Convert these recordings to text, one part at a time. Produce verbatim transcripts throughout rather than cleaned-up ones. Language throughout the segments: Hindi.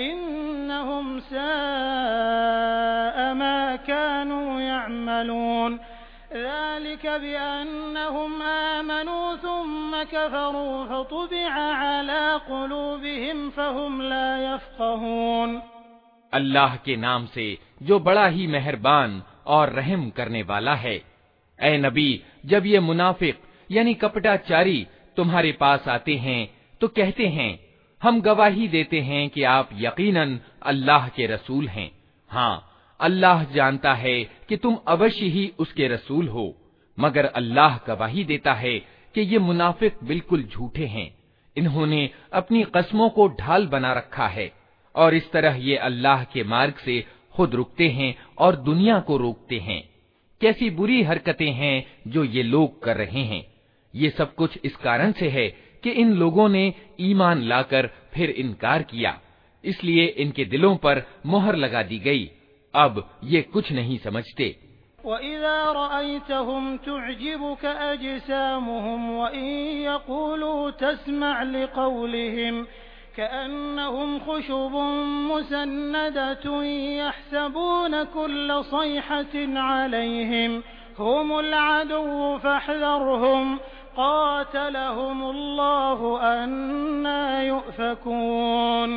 إنهم ساء ما كانوا يعملون ذلك بأنهم آمنوا ثم كفروا فطبع على قلوبهم فهم لا يفقهون अल्लाह के नाम से जो बड़ा ही मेहरबान और रहम करने वाला है। ऐ नबी, जब ये मुनाफिक यानी कपटाचारी तुम्हारे पास आते हैं तो कहते हैं हम गवाही देते हैं कि आप यकीनन अल्लाह के रसूल हैं। हाँ, अल्लाह जानता है कि तुम अवश्य ही उसके रसूल हो, मगर अल्लाह गवाही देता है कि ये मुनाफिक बिल्कुल झूठे हैं। इन्होंने अपनी कस्मों को ढाल बना रखा है और इस तरह ये अल्लाह के मार्ग से खुद रुकते हैं और दुनिया को रोकते हैं। कैसी बुरी हरकतें हैं जो ये लोग कर रहे हैं। ये सब कुछ इस कारण से है कि इन लोगों ने ईमान लाकर फिर इनकार किया, इसलिए इनके दिलों पर मोहर लगा दी गई। अब ये कुछ नहीं समझते। وَإِذَا رَأَيْتَهُمْ تُعْجِبُكَ أَجْسَامُهُمْ وَإِنْ يَقُولُوا تَسْمَعْ لِقَوْلِهِمْ كأنهم خشب مسندة يحسبون كل صيحة عليهم هم العدو فاحذرهم قاتلهم الله أنا يؤفكون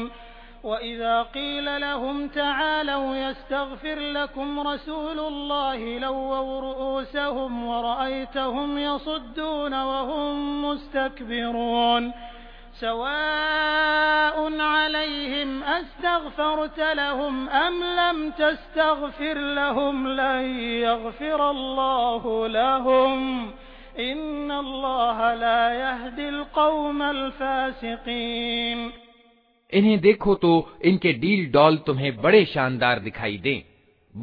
وإذا قيل لهم تعالوا يستغفر لكم رسول الله لووا رؤوسهم ورأيتهم يصدون وهم مستكبرون سواء عليهم أستغفرت لهم أم لم تستغفر لهم لن يغفر الله لهم إن الله لا يهدي القوم الفاسقين। इन्हें देखो तो इनके डील डॉल तुम्हें बड़े शानदार दिखाई दें,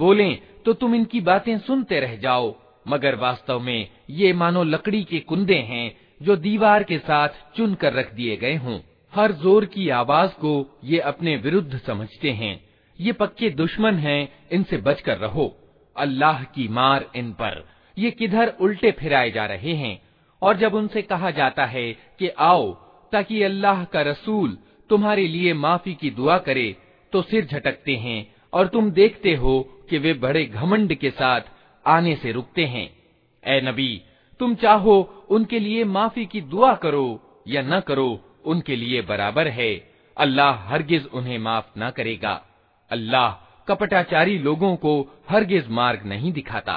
बोलें तो तुम इनकी बातें सुनते रह जाओ, मगर वास्तव में ये मानो लकड़ी के कुंदे हैं जो दीवार के साथ चुन कर रख दिए गए हों। हर जोर की आवाज को ये अपने विरुद्ध समझते हैं। ये पक्के दुश्मन हैं, इनसे बचकर रहो। अल्लाह की मार इन पर, ये किधर उल्टे फिराए जा रहे हैं। और जब उनसे कहा जाता है कि आओ ताकि अल्लाह का रसूल तुम्हारे लिए माफी की दुआ करे तो सिर झटकते हैं और तुम देखते हो कि वे बड़े घमंड के साथ आने से रुकते हैं। ऐ नबी, तुम चाहो उनके लिए माफी की दुआ करो या न करो, उनके लिए बराबर है। अल्लाह हरगिज उन्हें माफ न करेगा। अल्लाह कपटाचारी लोगों को हरगिज मार्ग नहीं दिखाता।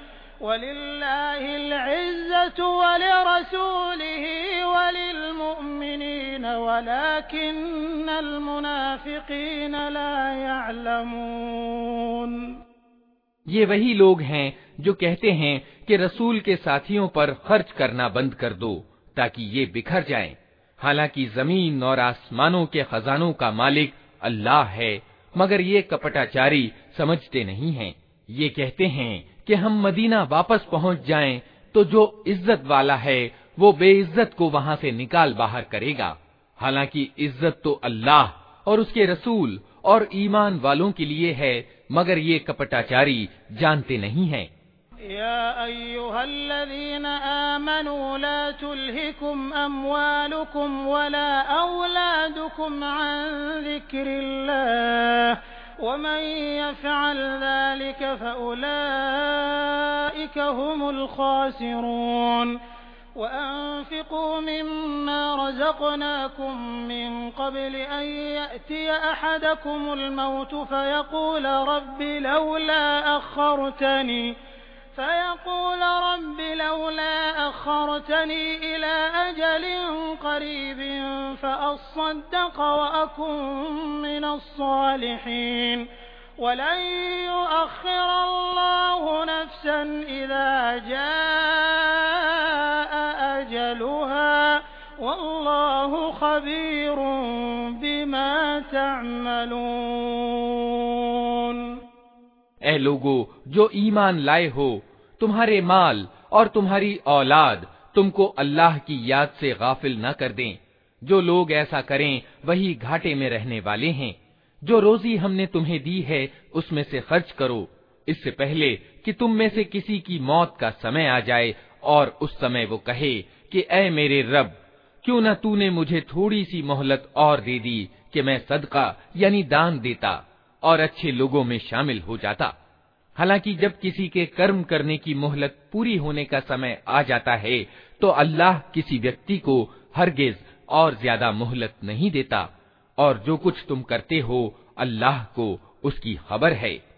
ولله العزة ولرسوله وللمؤمنين ولكن المنافقين لا يعلمون। ये वही लोग हैं जो कहते हैं कि रसूल के साथियों पर खर्च करना बंद कर दो ताकि ये बिखर जाएं। हालांकि जमीन और आसमानों के खजानों का मालिक अल्लाह है, मगर ये कपटाचारी समझते नहीं हैं। ये कहते हैं कि हम मदीना वापस पहुंच जाएं तो जो इज्जत वाला है वो बेइज्जत को वहां से निकाल बाहर करेगा। हालांकि इज्जत तो अल्लाह और उसके रसूल और ईमान वालों के लिए है, मगर ये कपटाचारी जानते नहीं हैं। या अय्युहल्लज़ीना आमनू ला तुल्हिकुम अम्वालुकुम वला औलादुकुम अन ज़िक्रिल्लाह ومن يفعل ذلك فأولئك هم الخاسرون وأنفقوا مما رزقناكم من قبل أن يأتي أحدكم الموت فيقول رب لولا أخرتني فيقول رب لولا أخرتني إلى أجل قريب فأصدق وأكن من الصالحين ولن يؤخر الله نفسا إذا جاء أجلها والله خبير بما تعملون। ऐ लोगो जो ईमान लाए हो, तुम्हारे माल और तुम्हारी औलाद तुमको अल्लाह की याद से गाफिल न कर दें। जो लोग ऐसा करें वही घाटे में रहने वाले हैं। जो रोजी हमने तुम्हें दी है उसमें से खर्च करो, इससे पहले कि तुम में से किसी की मौत का समय आ जाए और उस समय वो कहे कि ऐ मेरे रब, क्यों न तूने मुझे थोड़ी सी मोहलत और दे दी कि मैं सदका यानी दान देता और अच्छे लोगों में शामिल हो जाता। हालांकि जब किसी के कर्म करने की मोहलत पूरी होने का समय आ जाता है तो अल्लाह किसी व्यक्ति को हरगिज और ज्यादा मोहलत नहीं देता, और जो कुछ तुम करते हो अल्लाह को उसकी खबर है।